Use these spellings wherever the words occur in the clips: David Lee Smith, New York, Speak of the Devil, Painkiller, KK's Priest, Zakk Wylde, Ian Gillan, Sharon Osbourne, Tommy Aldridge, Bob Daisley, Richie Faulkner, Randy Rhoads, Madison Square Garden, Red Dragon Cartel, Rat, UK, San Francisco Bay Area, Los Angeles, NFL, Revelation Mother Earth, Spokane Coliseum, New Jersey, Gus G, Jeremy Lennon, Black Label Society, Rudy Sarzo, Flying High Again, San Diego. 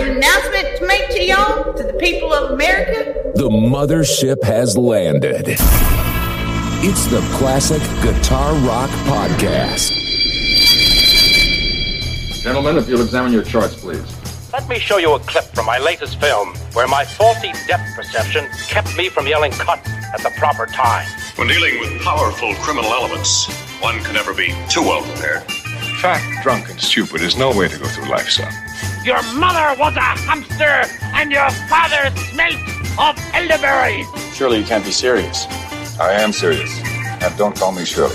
have an announcement to make to y'all, to the people of America. The mothership has landed. It's the Classic Guitar Rock Podcast. Gentlemen, if you'll examine your charts, please. Let me show you a clip from my latest film where my faulty depth perception kept me from yelling cut at the proper time. When dealing with powerful criminal elements, one can never be too well prepared. Fat, drunk, and stupid is no way to go through life, son. Your mother was a hamster, and your father smelt of elderberries. Surely you can't be serious. I am serious. And don't call me Shirley.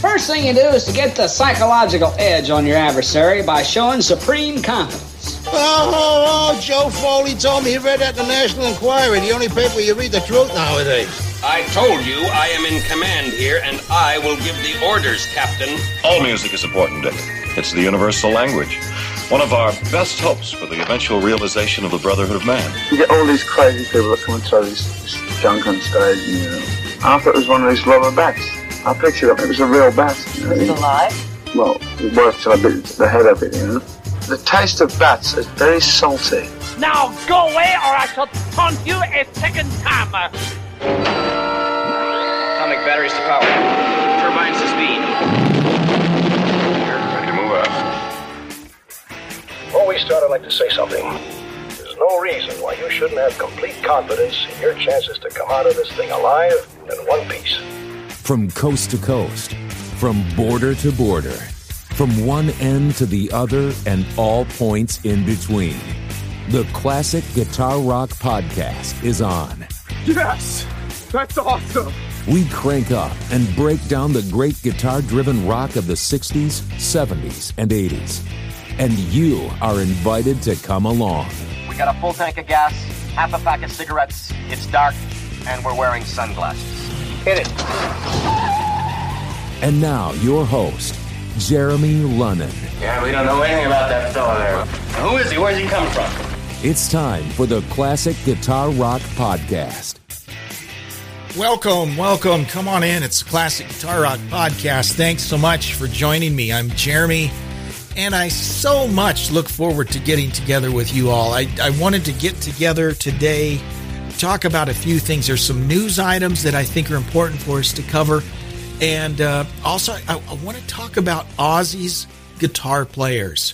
First thing you do is to get the psychological edge on your adversary by showing supreme confidence. Oh, Joe Foley told me he read that in the National Enquiry, the only paper you read the truth nowadays. I told you I am in command here, and I will give the orders, Captain. All music is important, Dick. It's the universal language. One of our best hopes for the eventual realization of the brotherhood of man. You get all these crazy people that come and throw this junk on stage, and, you know. I thought it was one of these rubber bats. I picked it up, it was a real bat. You know? It was alive? Well, it worked till I bit the head of it, you know. The taste of bats is very salty. Now go away or I shall taunt you a second time. Atomic batteries to power. Turbines to speed. You're ready to move out. Before we start, I'd like to say something. There's no reason why you shouldn't have complete confidence in your chances to come out of this thing alive in one piece. From coast to coast, from border to border, from one end to the other and all points in between. The Classic Guitar Rock Podcast is on. Yes! That's awesome! We crank up and break down the great guitar-driven rock of the 60s, 70s, and 80s. And you are invited to come along. We got a full tank of gas, half a pack of cigarettes, it's dark, and we're wearing sunglasses. Hit it! And now, your host, Jeremy Lennon. Yeah, we don't know anything about that fella there. Who is he? Where's he come from? It's time for the Classic Guitar Rock Podcast. Welcome, welcome. Come on in. It's the Classic Guitar Rock Podcast. Thanks so much for joining me. I'm Jeremy, and I so much look forward to getting together with you all. I wanted to get together today, talk about a few things. There's some news items that I think are important for us to cover. And also, I want to talk about Ozzy's guitar players.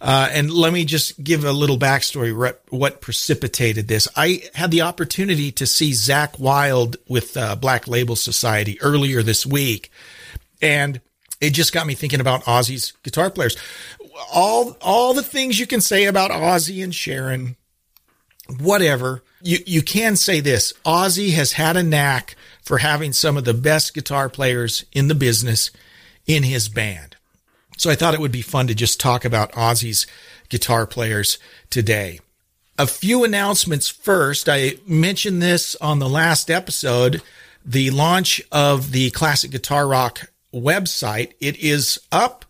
And let me just give a little backstory what precipitated this. I had the opportunity to see Zakk Wylde with Black Label Society earlier this week. And it just got me thinking about Ozzy's guitar players. All the things you can say about Ozzy and Sharon, whatever. You can say this. Ozzy has had a knack for having some of the best guitar players in the business in his band. So I thought it would be fun to just talk about Ozzy's guitar players today. A few announcements first. I mentioned this on the last episode, the launch of the Classic Guitar Rock website. It is up.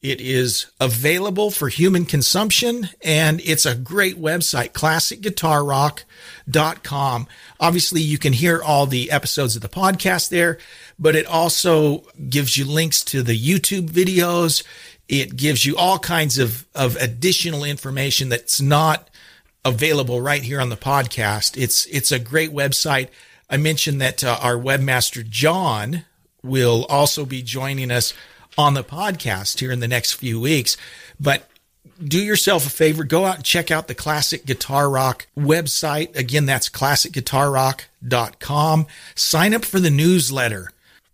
It is available for human consumption, and it's a great website, ClassicGuitarRock.com. Obviously, you can hear all the episodes of the podcast there, but it also gives you links to the YouTube videos. It gives you all kinds of additional information that's not available right here on the podcast. It's a great website. I mentioned that our webmaster, John, will also be joining us on the podcast here in the next few weeks. But do yourself a favor, go out and check out the Classic Guitar Rock website. Again, that's classicguitarrock.com. Sign up for the newsletter.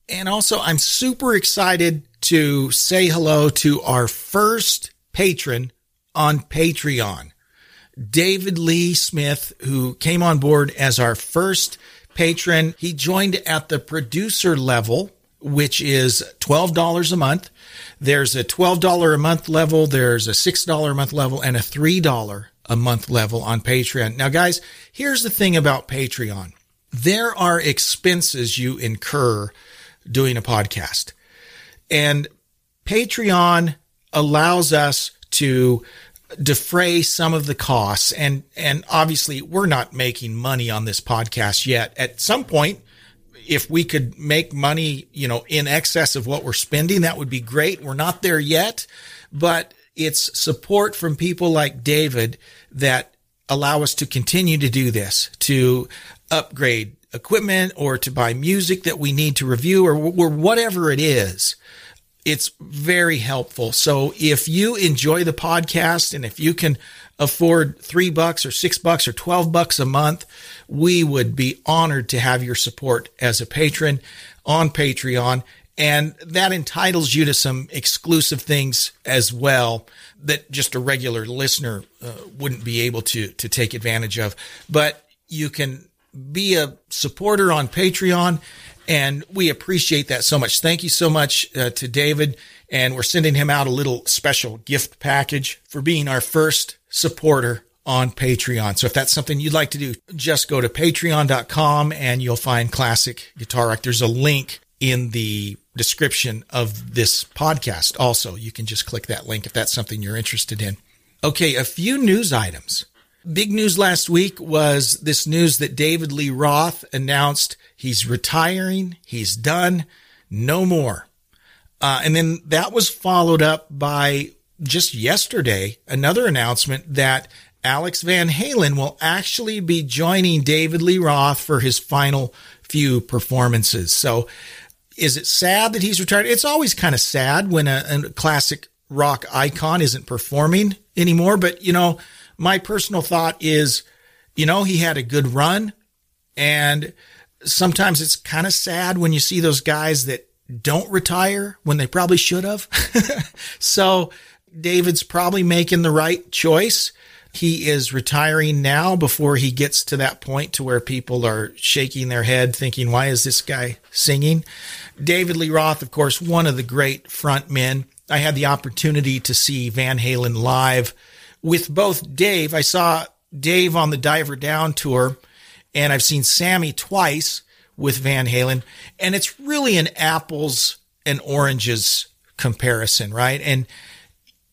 And also, I'm super excited to say hello to our first patron on Patreon, David Lee Smith, who came on board as our first patron. He joined at the producer level, which is $12 a month. There's a $12 a month level, there's a $6 a month level, and a $3 a month level on Patreon. Now, guys, here's the thing about Patreon. There are expenses you incur doing a podcast. And Patreon allows us to defray some of the costs. And obviously, we're not making money on this podcast yet. At some point, if we could make money, you know, in excess of what we're spending, that would be great. We're not there yet, but It's support from people like David that allow us to continue to do this, to upgrade equipment or to buy music that we need to review or whatever it is. It's very helpful. So if you enjoy the podcast and if you can afford $3 or $6 or $12 a month, we would be honored to have your support as a patron on Patreon. And that entitles you to some exclusive things as well that just a regular listener wouldn't be able to take advantage of. But you can be a supporter on Patreon, and we appreciate that so much. Thank you so much to David. And we're sending him out a little special gift package for being our first supporter on Patreon. So if that's something you'd like to do, just go to patreon.com and you'll find Classic Guitar Rock. There's a link in the description of this podcast. Also, you can just click that link if that's something you're interested in. Okay, a few news items. Big news last week was this news that David Lee Roth announced he's retiring. He's done. No more. And then that was followed up by just yesterday, another announcement that Alex Van Halen will actually be joining David Lee Roth for his final few performances. So is it sad that he's retired? It's always kind of sad when a classic rock icon isn't performing anymore. But, you know, my personal thought is, you know, he had a good run. And sometimes it's kind of sad when you see those guys that don't retire when they probably should have. So David's probably making the right choice. He is retiring now before he gets to that point to where people are shaking their head thinking, why is this guy singing? David Lee Roth, of course, one of the great front men. I had the opportunity to see Van Halen live with both Dave. I saw Dave on the Diver Down tour, and I've seen Sammy twice with Van Halen. And it's really an apples and oranges comparison, right? And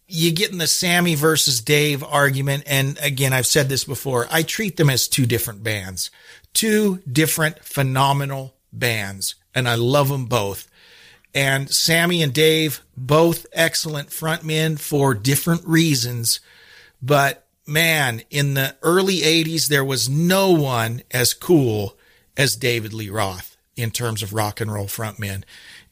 you get in the Sammy versus Dave argument. And again, I've said this before, I treat them as two different bands, two different phenomenal bands. And I love them both. And Sammy and Dave, both excellent frontmen for different reasons. But man, in the early 80s, there was no one as cool as David Lee Roth in terms of rock and roll frontmen.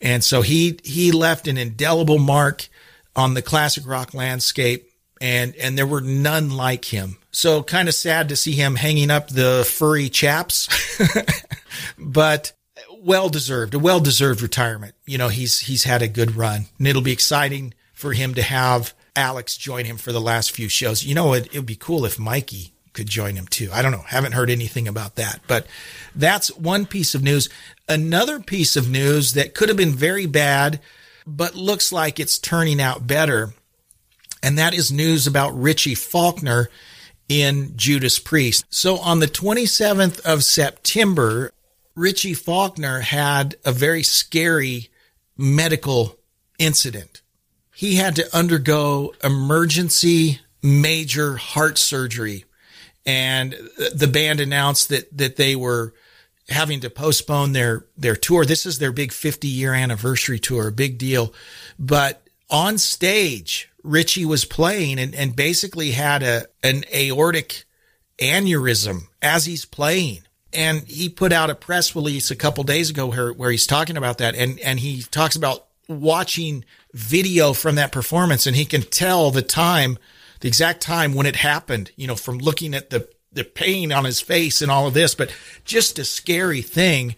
And so he left an indelible mark on the classic rock landscape, and there were none like him. So kind of sad to see him hanging up the furry chaps, but a well-deserved retirement. You know, he's had a good run, and it'll be exciting for him to have Alex join him for the last few shows. You know, it would be cool if Mikey could join him too. I don't know. Haven't heard anything about that, but that's one piece of news. Another piece of news that could have been very bad, but looks like it's turning out better. And that is news about Richie Faulkner in Judas Priest. So on the 27th of September, Richie Faulkner had a very scary medical incident. He had to undergo emergency major heart surgery. And the band announced that they were having to postpone their tour. This is their big 50-year anniversary tour, a big deal. But on stage, Richie was playing and basically had an aortic aneurysm as he's playing. And he put out a press release a couple days ago where he's talking about that. And he talks about watching video from that performance, and he can tell the exact time when it happened, you know, from looking at the pain on his face and all of this, but just a scary thing.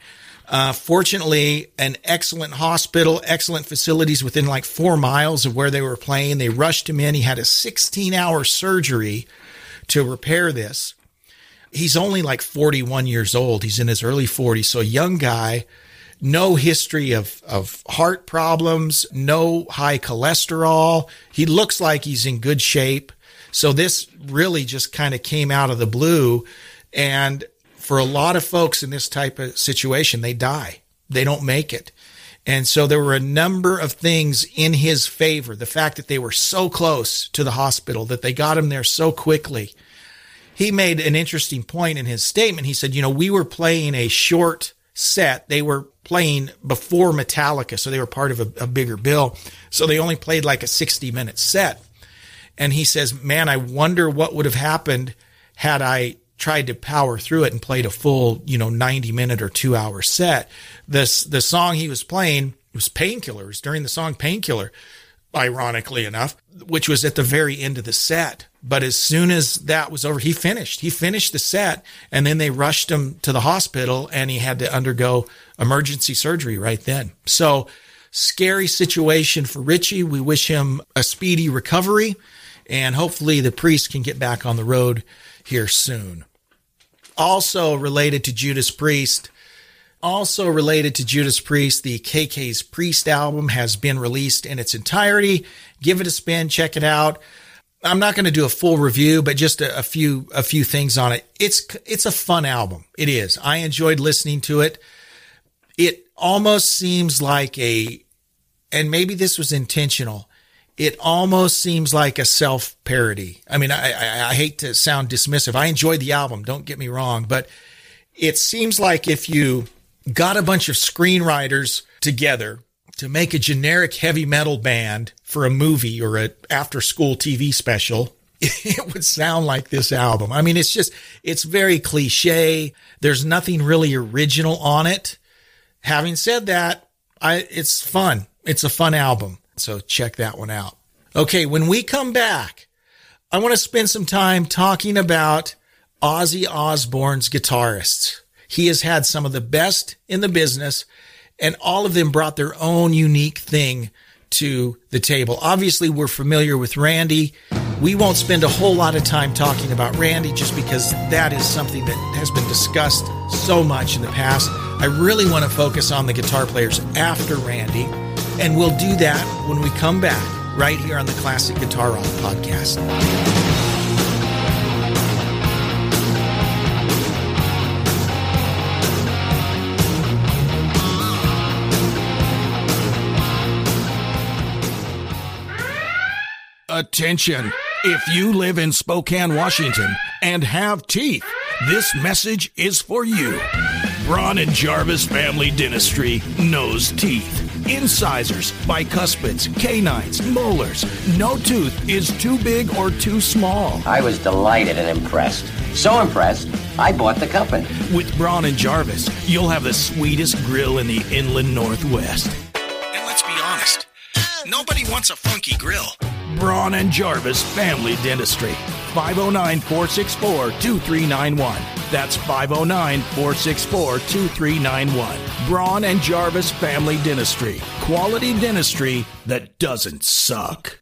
Fortunately, an excellent hospital, excellent facilities within like 4 miles of where they were playing. They rushed him in. He had a 16-hour surgery to repair this. He's only like 41 years old. He's in his early 40s. So a young guy, no history of heart problems, no high cholesterol. He looks like he's in good shape. So this really just kind of came out of the blue. And for a lot of folks in this type of situation, they die. They don't make it. And so there were a number of things in his favor. The fact that they were so close to the hospital, that they got him there so quickly. He made an interesting point in his statement. He said, you know, we were playing a short set. They were playing before Metallica, so they were part of a bigger bill. So they only played like a 60-minute set. And he says, man, I wonder what would have happened had I tried to power through it and played a full, 90-minute or 2-hour set. The song he was playing was Painkiller. It was during the song Painkiller, ironically enough, which was at the very end of the set. But as soon as that was over, he finished the set, and then they rushed him to the hospital, and he had to undergo emergency surgery right then. So scary situation for Richie. We wish him a speedy recovery, and hopefully the Priest can get back on the road here soon. Also related to Judas Priest, the KK's Priest album has been released in its entirety. Give it a spin, check it out. I'm not going to do a full review, but just a few things on it. It's a fun album. It is. I enjoyed listening to it. It almost seems like and maybe this was intentional, it almost seems like a self-parody. I mean, I hate to sound dismissive. I enjoyed the album, don't get me wrong, but it seems like if you got a bunch of screenwriters together to make a generic heavy metal band for a movie or an after-school TV special, it would sound like this album. I mean, it's very cliche. There's nothing really original on it. Having said that, it's fun. It's a fun album. So check that one out. Okay, when we come back, I want to spend some time talking about Ozzy Osbourne's guitarists. He has had some of the best in the business, and all of them brought their own unique thing to the table. Obviously, we're familiar with Randy. We won't spend a whole lot of time talking about Randy just because that is something that has been discussed so much in the past. I really want to focus on the guitar players after Randy, and we'll do that when we come back right here on the Classic Guitar Rock Podcast. Attention! If you live in Spokane, Washington, and have teeth, this message is for you. Braun and Jarvis Family Dentistry knows teeth. Incisors, bicuspids, canines, molars. No tooth is too big or too small. I was delighted and impressed. So impressed, I bought the company. With Braun and Jarvis, you'll have the sweetest grill in the inland northwest. And let's be honest, nobody wants a funky grill. Braun and Jarvis Family Dentistry. 509-464-2391. That's 509-464-2391. Braun and Jarvis Family Dentistry. Quality dentistry that doesn't suck.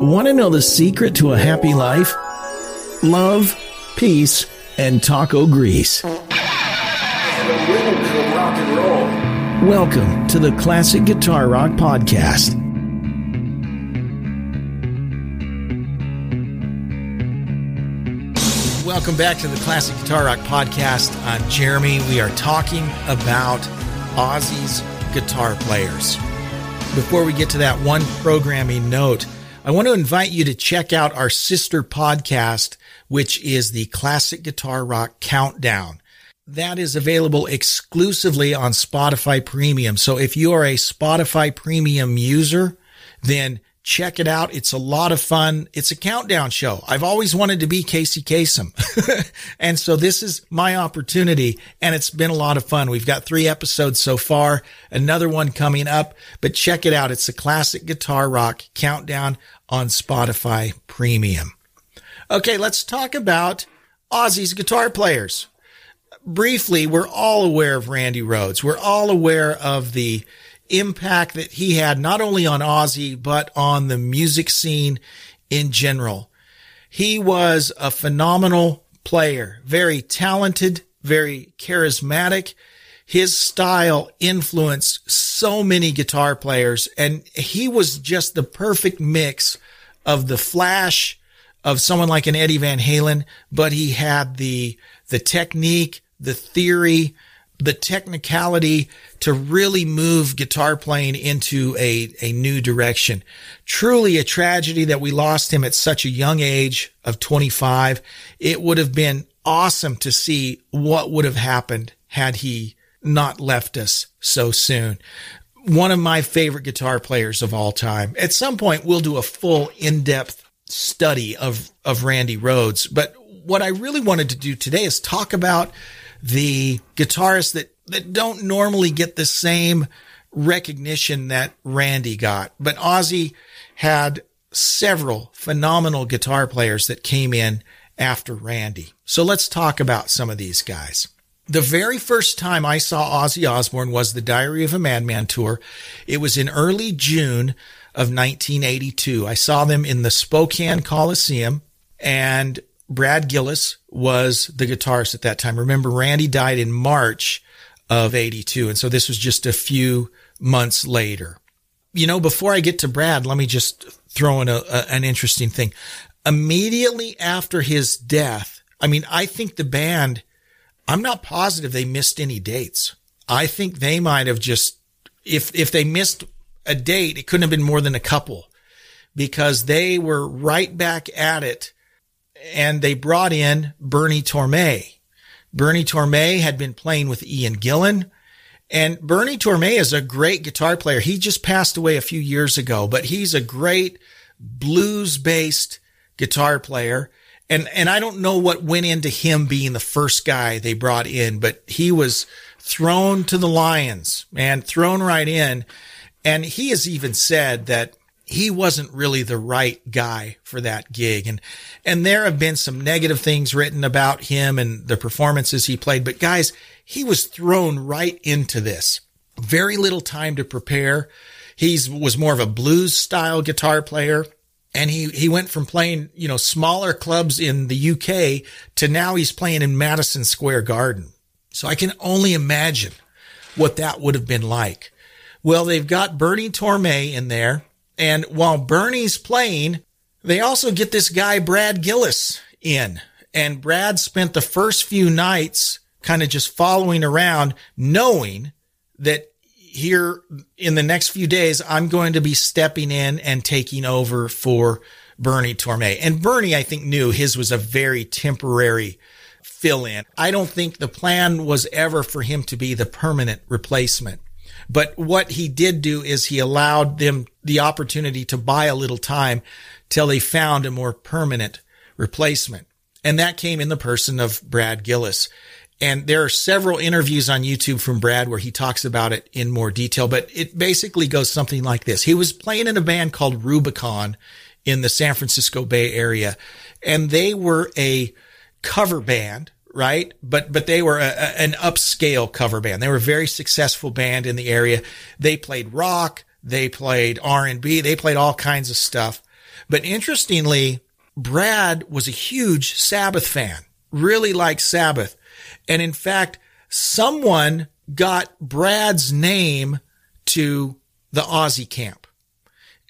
Want to know the secret to a happy life? Love, peace, and taco grease. And a little bit of rock and roll. Welcome to the Classic Guitar Rock Podcast. Welcome back to the Classic Guitar Rock Podcast. I'm Jeremy. We are talking about Ozzy's guitar players. Before we get to that, one programming note. I want to invite you to check out our sister podcast, which is the Classic Guitar Rock Countdown. That is available exclusively on Spotify Premium. So if you are a Spotify Premium user, then check it out. It's a lot of fun. It's a countdown show. I've always wanted to be Casey Kasem. And so this is my opportunity, and it's been a lot of fun. We've got 3 episodes so far, another one coming up, but check it out. It's the Classic Guitar Rock Countdown on Spotify Premium. Okay, let's talk about Ozzy's guitar players. Briefly, we're all aware of Randy Rhoads. We're all aware of the impact that he had not only on Ozzy, but on the music scene in general. He was a phenomenal player, very talented, very charismatic. His style influenced so many guitar players, and he was just the perfect mix of the flash of someone like an Eddie Van Halen, but he had the technique, the theory, the technicality to really move guitar playing into a new direction. Truly a tragedy that we lost him at such a young age of 25. It would have been awesome to see what would have happened had he not left us so soon. One of my favorite guitar players of all time. At some point, we'll do a full in-depth study of Randy Rhoads. But what I really wanted to do today is talk about the guitarists that don't normally get the same recognition that Randy got. But Ozzy had several phenomenal guitar players that came in after Randy. So let's talk about some of these guys. The very first time I saw Ozzy Osbourne was the Diary of a Madman tour. It was in early June of 1982. I saw them in the Spokane Coliseum, and Brad Gillis was the guitarist at that time. Remember, Randy died in March of 82. And so this was just a few months later. You know, before I get to Brad, let me just throw in an interesting thing. Immediately after his death, I mean, I think the band, I'm not positive they missed any dates. I think they might have just, if they missed a date, it couldn't have been more than a couple, because they were right back at it. And they brought in Bernie Torme. Bernie Torme had been playing with Ian Gillan. And Bernie Torme is a great guitar player. He just passed away a few years ago, but he's a great blues-based guitar player. And I don't know what went into him being the first guy they brought in, but he was thrown to the lions and thrown right in. And he has even said that he wasn't really the right guy for that gig. And there have been some negative things written about him and the performances he played. But guys, he was thrown right into this. Very little time to prepare. He was more of a blues style guitar player. And he went from playing, you know, smaller clubs in the UK to now he's playing in Madison Square Garden. So I can only imagine what that would have been like. Well, they've got Bernie Torme in there. And while Bernie's playing, they also get this guy, Brad Gillis, in. And Brad spent the first few nights kind of just following around, knowing that here in the next few days, I'm going to be stepping in and taking over for Bernie Torme. And Bernie, I think, knew his was a very temporary fill-in. I don't think the plan was ever for him to be the permanent replacement. But what he did do is he allowed them the opportunity to buy a little time till they found a more permanent replacement. And that came in the person of Brad Gillis. And there are several interviews on YouTube from Brad where he talks about it in more detail, but it basically goes something like this. He was playing in a band called Rubicon in the San Francisco Bay Area, and they were a cover band. Right. But they were an upscale cover band. They were a very successful band in the area. They played rock. They played R&B. They played all kinds of stuff. But interestingly, Brad was a huge Sabbath fan, really liked Sabbath. And in fact, someone got Brad's name to the Ozzy camp.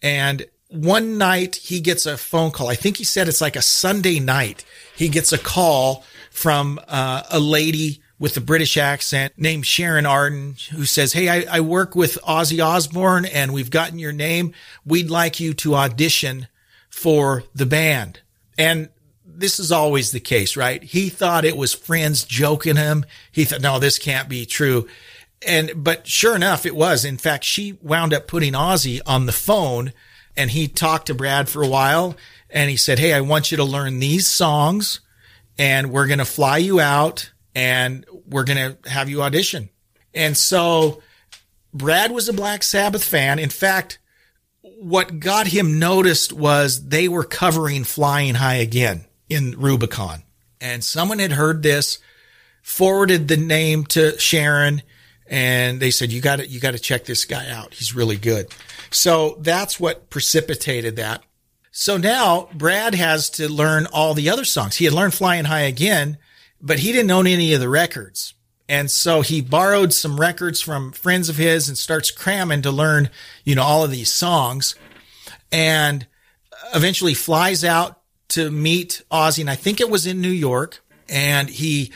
And one night he gets a phone call. I think he said it's like a Sunday night. He gets a call from a lady with a British accent named Sharon Arden, who says, hey, I work with Ozzy Osbourne and we've gotten your name. We'd like you to audition for the band. And this is always the case, right? He thought it was friends joking him. He thought, no, this can't be true. But sure enough, it was. In fact, she wound up putting Ozzy on the phone and he talked to Brad for a while and he said, hey, I want you to learn these songs. And we're going to fly you out and we're going to have you audition. And so Brad was a Black Sabbath fan. In fact, what got him noticed was they were covering Flying High Again in Rubicon. And someone had heard this, forwarded the name to Sharon, and they said, you got to check this guy out. He's really good. So that's what precipitated that. So now Brad has to learn all the other songs. He had learned Flying High Again, but he didn't own any of the records. And so he borrowed some records from friends of his and starts cramming to learn, you know, all of these songs. And eventually flies out to meet Ozzy, and I think it was in New York, and he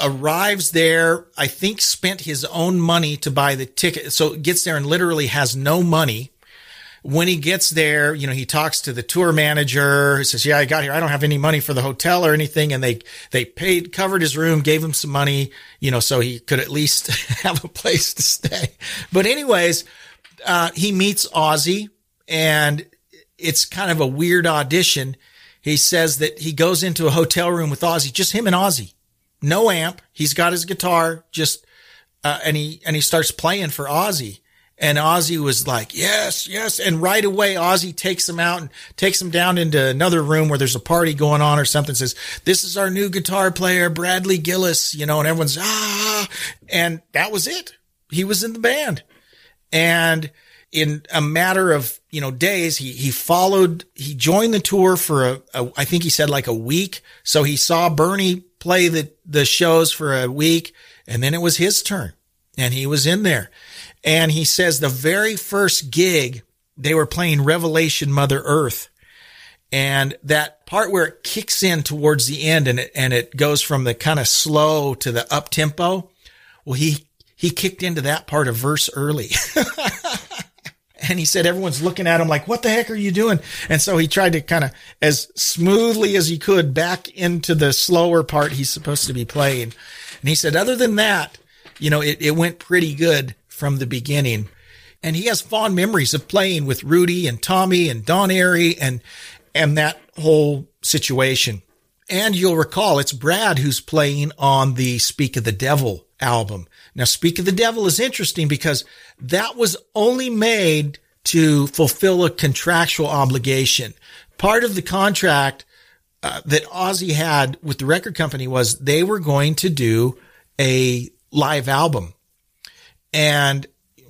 arrives there, I think spent his own money to buy the ticket. So gets there and literally has no money. When he gets there, you know, he talks to the tour manager, he says, yeah, I got here, I don't have any money for the hotel or anything. And they paid, covered his room, gave him some money, you know, so he could at least have a place to stay. But anyways, he meets Ozzy, and it's kind of a weird audition. He says that he goes into a hotel room with Ozzy, just him and Ozzy, no amp. He's got his guitar, just, and he starts playing for Ozzy. And Ozzy was like, yes, yes. And right away, Ozzy takes him out and takes him down into another room where there's a party going on or something, says, this is our new guitar player, Bradley Gillis, you know, and everyone's, ah. And that was it. He was in the band. And in a matter of, you know, days, he joined the tour for I think he said like a week. So he saw Bernie play the shows for a week, and then it was his turn and he was in there. And he says the very first gig, they were playing Revelation Mother Earth. And that part where it kicks in towards the end and it goes from the kind of slow to the up tempo. Well, he kicked into that part of verse early. And he said, everyone's looking at him like, what the heck are you doing? And so he tried to kind of as smoothly as he could back into the slower part he's supposed to be playing. And he said, other than that, you know, it went pretty good from the beginning. And he has fond memories of playing with Rudy and Tommy and Don Airey and that whole situation. And you'll recall it's Brad who's playing on the Speak of the Devil album. Now, Speak of the Devil is interesting because that was only made to fulfill a contractual obligation. Part of the contract that Ozzy had with the record company was they were going to do a live album. And,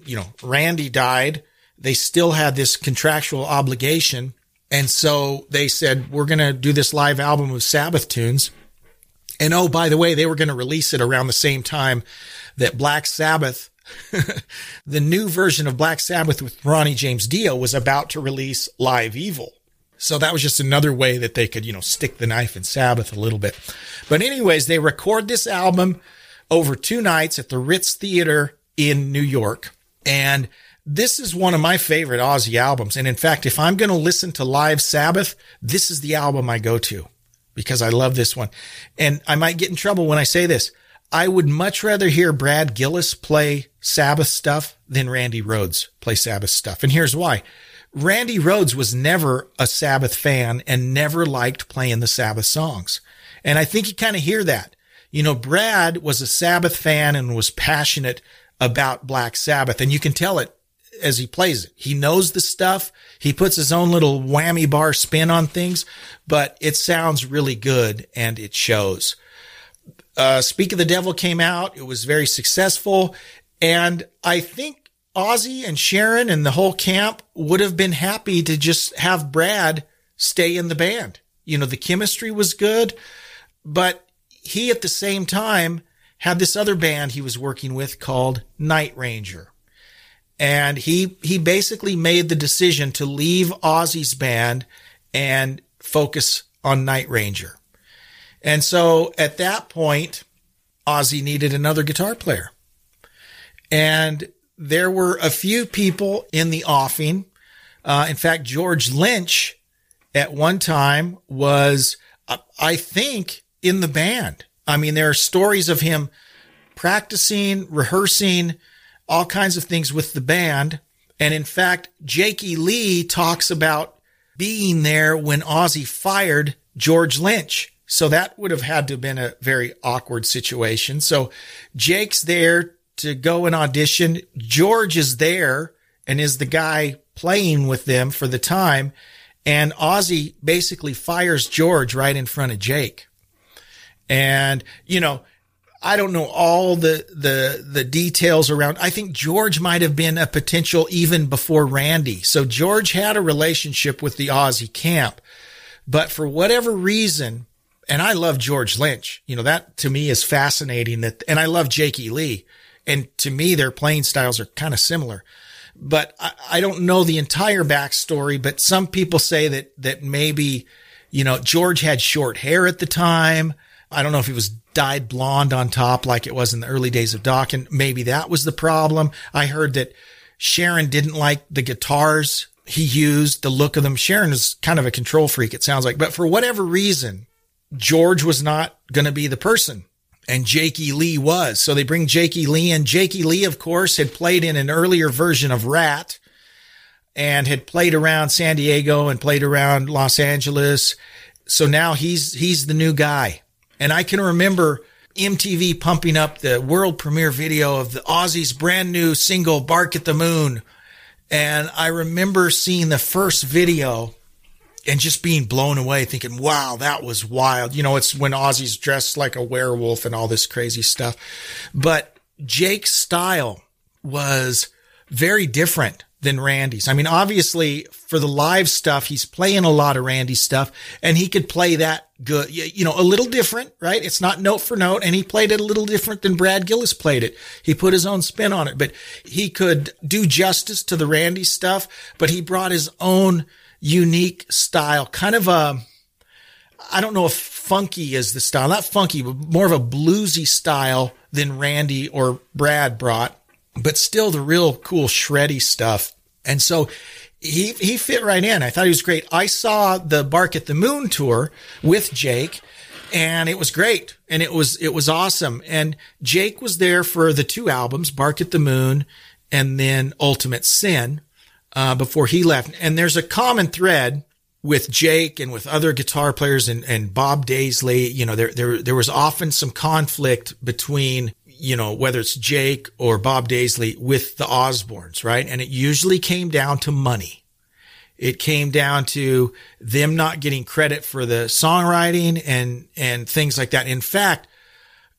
you know, Randy died. They still had this contractual obligation. And so they said, we're going to do this live album of Sabbath tunes. And oh, by the way, they were going to release it around the same time that Black Sabbath, the new version of Black Sabbath with Ronnie James Dio, was about to release Live Evil. So that was just another way that they could, you know, stick the knife in Sabbath a little bit. But anyways, they record this album over 2 nights at the Ritz Theater in New York. And this is one of my favorite Ozzy albums. And in fact, if I'm going to listen to live Sabbath, this is the album I go to because I love this one. And I might get in trouble when I say this. I would much rather hear Brad Gillis play Sabbath stuff than Randy Rhoads play Sabbath stuff. And here's why. Randy Rhoads was never a Sabbath fan and never liked playing the Sabbath songs. And I think you kind of hear that. You know, Brad was a Sabbath fan and was passionate about Black Sabbath. And you can tell it as he plays it. He knows the stuff. He puts his own little whammy bar spin on things, but it sounds really good and it shows. Speak of the Devil came out. It was very successful. And I think Ozzy and Sharon and the whole camp would have been happy to just have Brad stay in the band. You know, the chemistry was good, but he at the same time had this other band he was working with called Night Ranger. And he basically made the decision to leave Ozzy's band and focus on Night Ranger. And so at that point, Ozzy needed another guitar player. And there were a few people in the offing. In fact, George Lynch at one time was, I think, in the band. I mean, there are stories of him practicing, rehearsing, all kinds of things with the band. And in fact, Jake E. Lee talks about being there when Ozzy fired George Lynch. So that would have had to have been a very awkward situation. So Jake's there to go and audition. George is there and is the guy playing with them for the time. And Ozzy basically fires George right in front of Jake. And, you know, I don't know all the details around. I think George might have been a potential even before Randy. So George had a relationship with the Ozzy camp, but for whatever reason, and I love George Lynch, you know, that to me is fascinating, and I love Jake E. Lee. And to me, their playing styles are kind of similar, But I don't know the entire backstory, but some people say that maybe, you know, George had short hair at the time. I don't know if he was dyed blonde on top like it was in the early days of Doc, and maybe that was the problem. I heard that Sharon didn't like the guitars he used, the look of them. Sharon is kind of a control freak, it sounds like. But for whatever reason, George was not going to be the person. And Jake E. Lee was. So they bring Jake E. Lee in. Jake E. Lee, of course, had played in an earlier version of Rat and had played around San Diego and played around Los Angeles. So now he's the new guy. And I can remember MTV pumping up the world premiere video of the Ozzy's brand new single, Bark at the Moon. And I remember seeing the first video and just being blown away, thinking, wow, that was wild. You know, it's when Ozzy's dressed like a werewolf and all this crazy stuff. But Jake's style was very different than Randy's. I mean, obviously, for the live stuff, he's playing a lot of Randy's stuff, and he could play that good, you know, a little different, right? It's not note for note, and he played it a little different than Brad Gillis played it. He put his own spin on it, but he could do justice to the Randy stuff, but he brought his own unique style, kind of a, I don't know if funky is the style, not funky, but more of a bluesy style than Randy or Brad brought, but still the real cool shreddy stuff. And so he fit right in. I thought he was great. I saw the Bark at the Moon tour with Jake, and it was great. And it was awesome. And Jake was there for the two albums, Bark at the Moon and then Ultimate Sin, before he left. And there's a common thread with Jake and with other guitar players and Bob Daisley. You know, there was often some conflict between, you know, whether it's Jake or Bob Daisley with the Osbournes, right? And it usually came down to money. It came down to them not getting credit for the songwriting and things like that. In fact,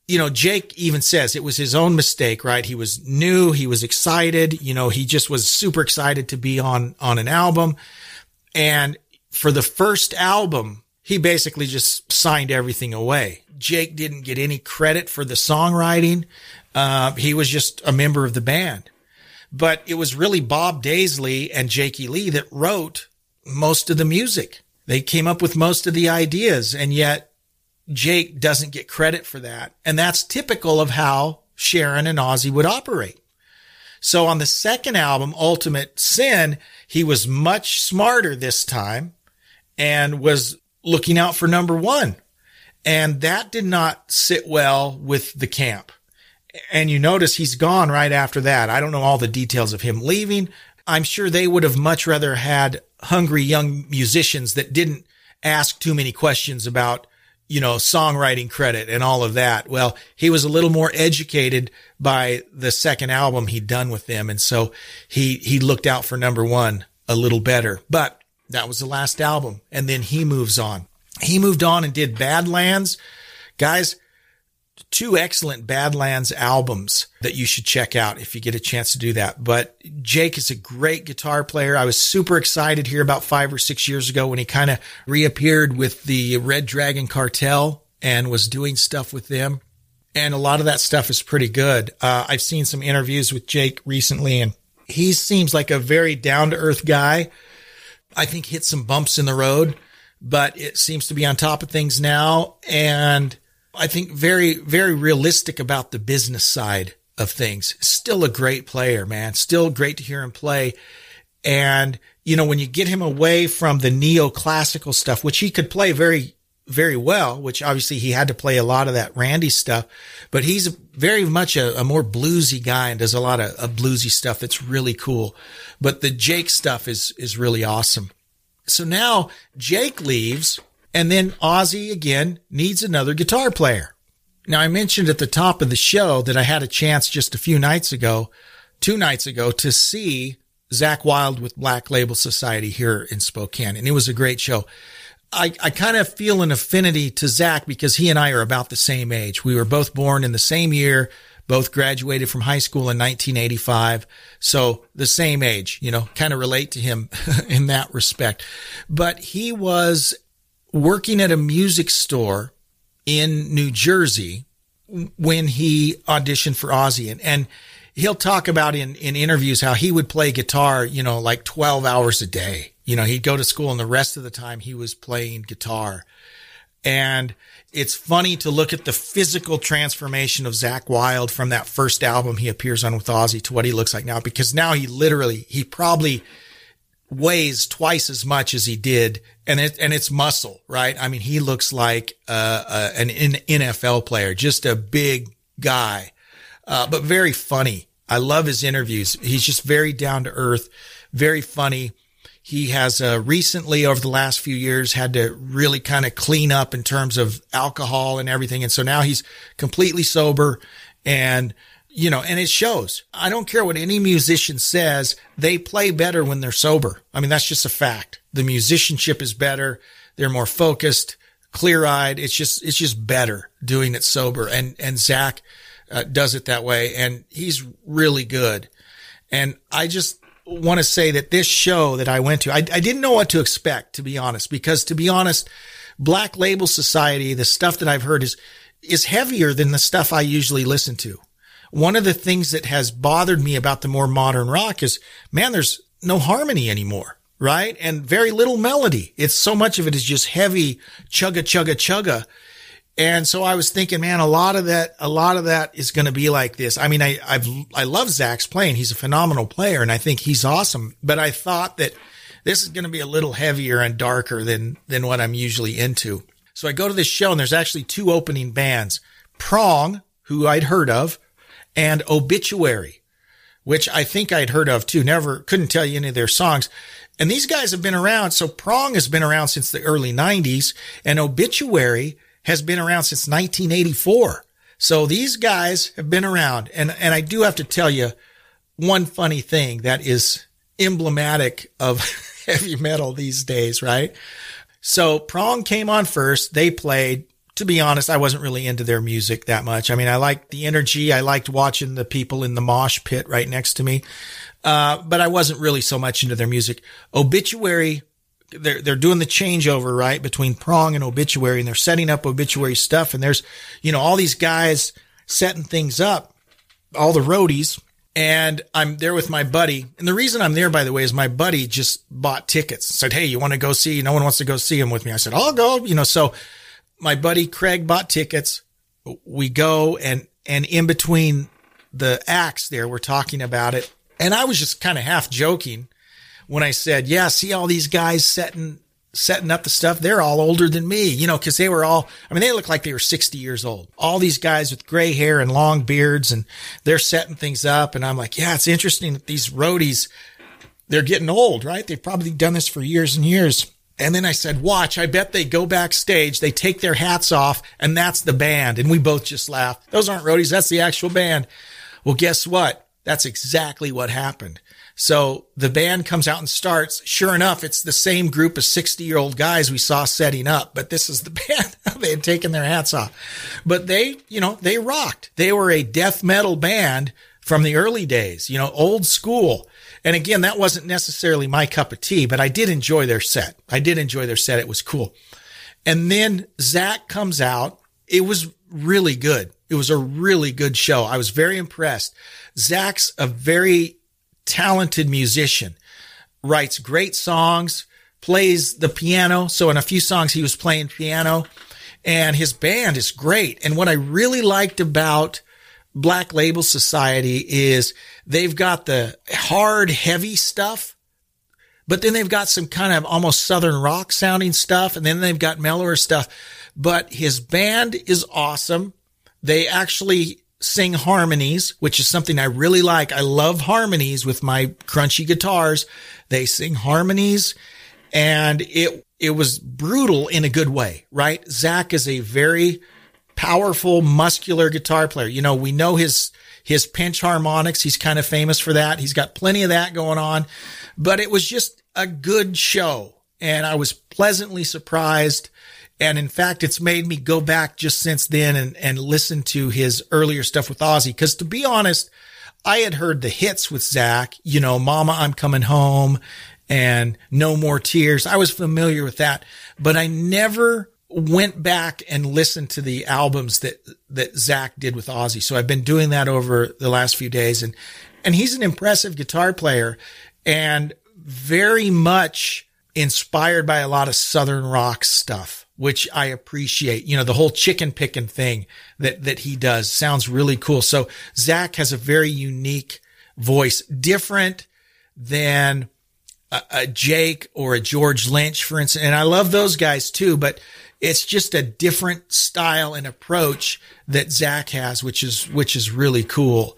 you know, Jake even says it was his own mistake, right? He was new. He was excited. You know, he just was super excited to be on an album. And for the first album, he basically just signed everything away. Jake didn't get any credit for the songwriting. He was just a member of the band, but it was really Bob Daisley and Jake E. Lee that wrote most of the music. They came up with most of the ideas, and yet Jake doesn't get credit for that. And that's typical of how Sharon and Ozzy would operate. So on the second album, Ultimate Sin, he was much smarter this time and was looking out for number one. And that did not sit well with the camp. And you notice he's gone right after that. I don't know all the details of him leaving. I'm sure they would have much rather had hungry young musicians that didn't ask too many questions about, you know, songwriting credit and all of that. Well, he was a little more educated by the second album he'd done with them. And so he looked out for number one a little better, but that was the last album. And then he moves on. He moved on and did Badlands. Guys, two excellent Badlands albums that you should check out if you get a chance to do that. But Jake is a great guitar player. I was super excited here about 5 or 6 years ago when he kind of reappeared with the Red Dragon Cartel and was doing stuff with them. And a lot of that stuff is pretty good. I've seen some interviews with Jake recently, and he seems like a very down-to-earth guy. I think hit some bumps in the road, but it seems to be on top of things now. And I think very, very realistic about the business side of things. Still a great player, man. Still great to hear him play. And, you know, when you get him away from the neoclassical stuff, which he could play very, very well, which obviously he had to play a lot of that Randy stuff, but he's very much a more bluesy guy and does a lot of bluesy stuff that's really cool. But the Jake stuff is really awesome. So now Jake leaves. And then Ozzy, again, needs another guitar player. Now, I mentioned at the top of the show that I had a chance just a few nights ago, 2 nights ago, to see Zakk Wylde with Black Label Society here in Spokane. And it was a great show. I kind of feel an affinity to Zakk because he and I are about the same age. We were both born in the same year, both graduated from high school in 1985. So the same age, you know, kind of relate to him in that respect. But he was working at a music store in New Jersey when he auditioned for Ozzy. And he'll talk about in interviews how he would play guitar, you know, like 12 hours a day. You know, he'd go to school and the rest of the time he was playing guitar. And it's funny to look at the physical transformation of Zakk Wylde from that first album he appears on with Ozzy to what he looks like now, because now he literally, he probably weighs twice as much as he did. And it's muscle, right? I mean, he looks like an NFL player, just a big guy, but very funny. I love his interviews. He's just very down to earth, very funny. He has recently, over the last few years, had to really kind of clean up in terms of alcohol and everything. And so now he's completely sober and, you know, and it shows. I don't care what any musician says. They play better when they're sober. I mean, that's just a fact. The musicianship is better. They're more focused, clear-eyed. It's just better doing it sober. And Zakk does it that way. And he's really good. And I just want to say that this show that I went to, I didn't know what to expect, to be honest, because to be honest, Black Label Society, the stuff that I've heard is heavier than the stuff I usually listen to. One of the things that has bothered me about the more modern rock is, man, there's no harmony anymore, right? And very little melody. It's so much of it is just heavy chugga, chugga, chugga. And so I was thinking, man, a lot of that is going to be like this. I mean, I love Zack's playing. He's a phenomenal player and I think he's awesome, but I thought that this is going to be a little heavier and darker than what I'm usually into. So I go to this show and there's actually two opening bands, Prong, who I'd heard of, and Obituary, which I think I'd heard of too. Couldn't tell you any of their songs. And these guys have been around. So Prong has been around since the early 90s and Obituary has been around since 1984. So these guys have been around. And I do have to tell you one funny thing that is emblematic of heavy metal these days, right? So Prong came on first. They played. To be honest, I wasn't really into their music that much. I mean, I liked the energy. I liked watching the people in the mosh pit right next to me. But I wasn't really so much into their music. Obituary, They're doing the changeover, right, between Prong and Obituary, and they're setting up Obituary stuff. And there's, you know, all these guys setting things up, all the roadies. And I'm there with my buddy. And the reason I'm there, by the way, is my buddy just bought tickets and said, hey, you want to go see? No one wants to go see him with me. I said, I'll go, you know, so my buddy Craig bought tickets. We go and in between the acts there, we're talking about it. And I was just kind of half joking when I said, yeah, see all these guys setting up the stuff. They're all older than me, you know, cause they were all, I mean, they looked like they were 60 years old. All these guys with gray hair and long beards and they're setting things up. And I'm like, yeah, it's interesting that these roadies, they're getting old, right? They've probably done this for years and years. And then I said, watch, I bet they go backstage. They take their hats off and that's the band. And we both just laughed. Those aren't roadies. That's the actual band. Well, guess what? That's exactly what happened. So the band comes out and starts. Sure enough, it's the same group of 60-year-old guys we saw setting up, but this is the band. They had taken their hats off, but they, you know, they rocked. They were a death metal band from the early days, you know, old school. And again, that wasn't necessarily my cup of tea, but I did enjoy their set. It was cool. And then Zakk comes out. It was really good. It was a really good show. I was very impressed. Zack's a very talented musician, writes great songs, plays the piano. So in a few songs, he was playing piano and his band is great. And what I really liked about Black Label Society is they've got the hard, heavy stuff, but then they've got some kind of almost Southern rock sounding stuff. And then they've got mellower stuff, but his band is awesome. They actually sing harmonies, which is something I really like. I love harmonies with my crunchy guitars. They sing harmonies and it was brutal in a good way, right? Zakk is a very powerful, muscular guitar player. You know, we know his pinch harmonics. He's kind of famous for that. He's got plenty of that going on, but it was just a good show. And I was pleasantly surprised. And in fact, it's made me go back just since then and listen to his earlier stuff with Ozzy. Cause to be honest, I had heard the hits with Zakk, you know, Mama, I'm Coming Home and No More Tears. I was familiar with that, but I never went back and listened to the albums that Zakk did with Ozzy. So I've been doing that over the last few days, and he's an impressive guitar player and very much inspired by a lot of Southern rock stuff, which I appreciate. You know, the whole chicken picking thing that he does sounds really cool. So Zakk has a very unique voice, different than a Jake or a George Lynch, for instance. And I love those guys too, but it's just a different style and approach that Zakk has, which is really cool.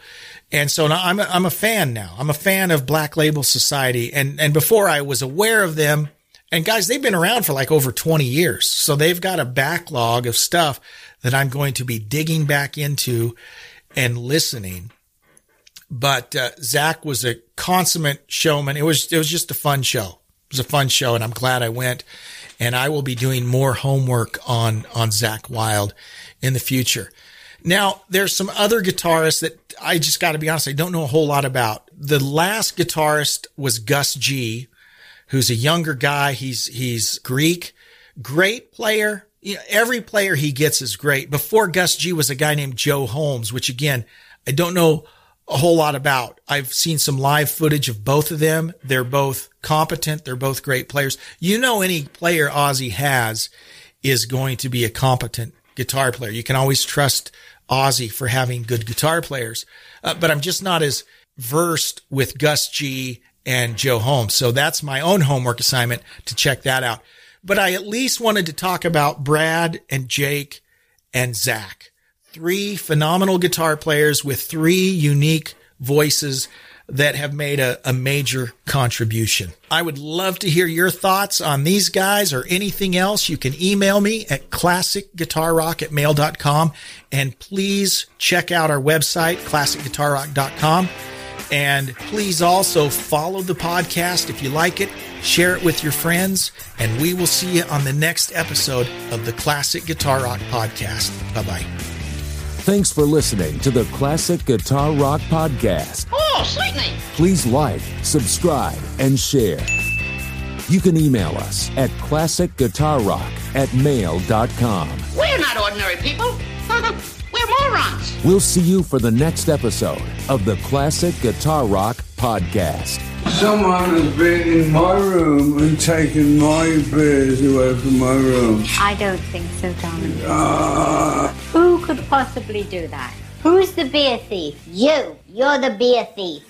And so now I'm a fan now. I'm a fan of Black Label Society. And before I was aware of them, and guys, they've been around for like over 20 years. So they've got a backlog of stuff that I'm going to be digging back into and listening. But Zakk was a consummate showman. It was just a fun show. It was a fun show, and I'm glad I went. And I will be doing more homework on Zakk Wylde in the future. Now, there's some other guitarists that I just got to be honest, I don't know a whole lot about. The last guitarist was Gus G, who's a younger guy. He's Greek, great player. You know, every player he gets is great. Before Gus G was a guy named Joe Holmes, which again, I don't know a whole lot about. I've seen some live footage of both of them. They're both competent. They're both great players. You know, any player Ozzy has is going to be a competent guitar player. You can always trust Ozzy for having good guitar players, but I'm just not as versed with Gus G and Joe Holmes. So that's my own homework assignment to check that out. But I at least wanted to talk about Brad and Jake and Zakk. Three phenomenal guitar players with three unique voices that have made a major contribution. I would love to hear your thoughts on these guys or anything else. You can email me at classicguitarrock@mail.com. And please check out our website, classicguitarrock.com. And please also follow the podcast if you like it. Share it with your friends. And we will see you on the next episode of the Classic Guitar Rock Podcast. Bye-bye. Thanks for listening to the Classic Guitar Rock Podcast. Oh, certainly. Please like, subscribe, and share. You can email us at classicguitarrock@mail.com. We're not ordinary people. We're morons. We'll see you for the next episode of the Classic Guitar Rock Podcast. Someone has been in my room and taken my beers away from my room. I don't think so, Dominic. Who could possibly do that? Who's the beer thief? You're the beer thief.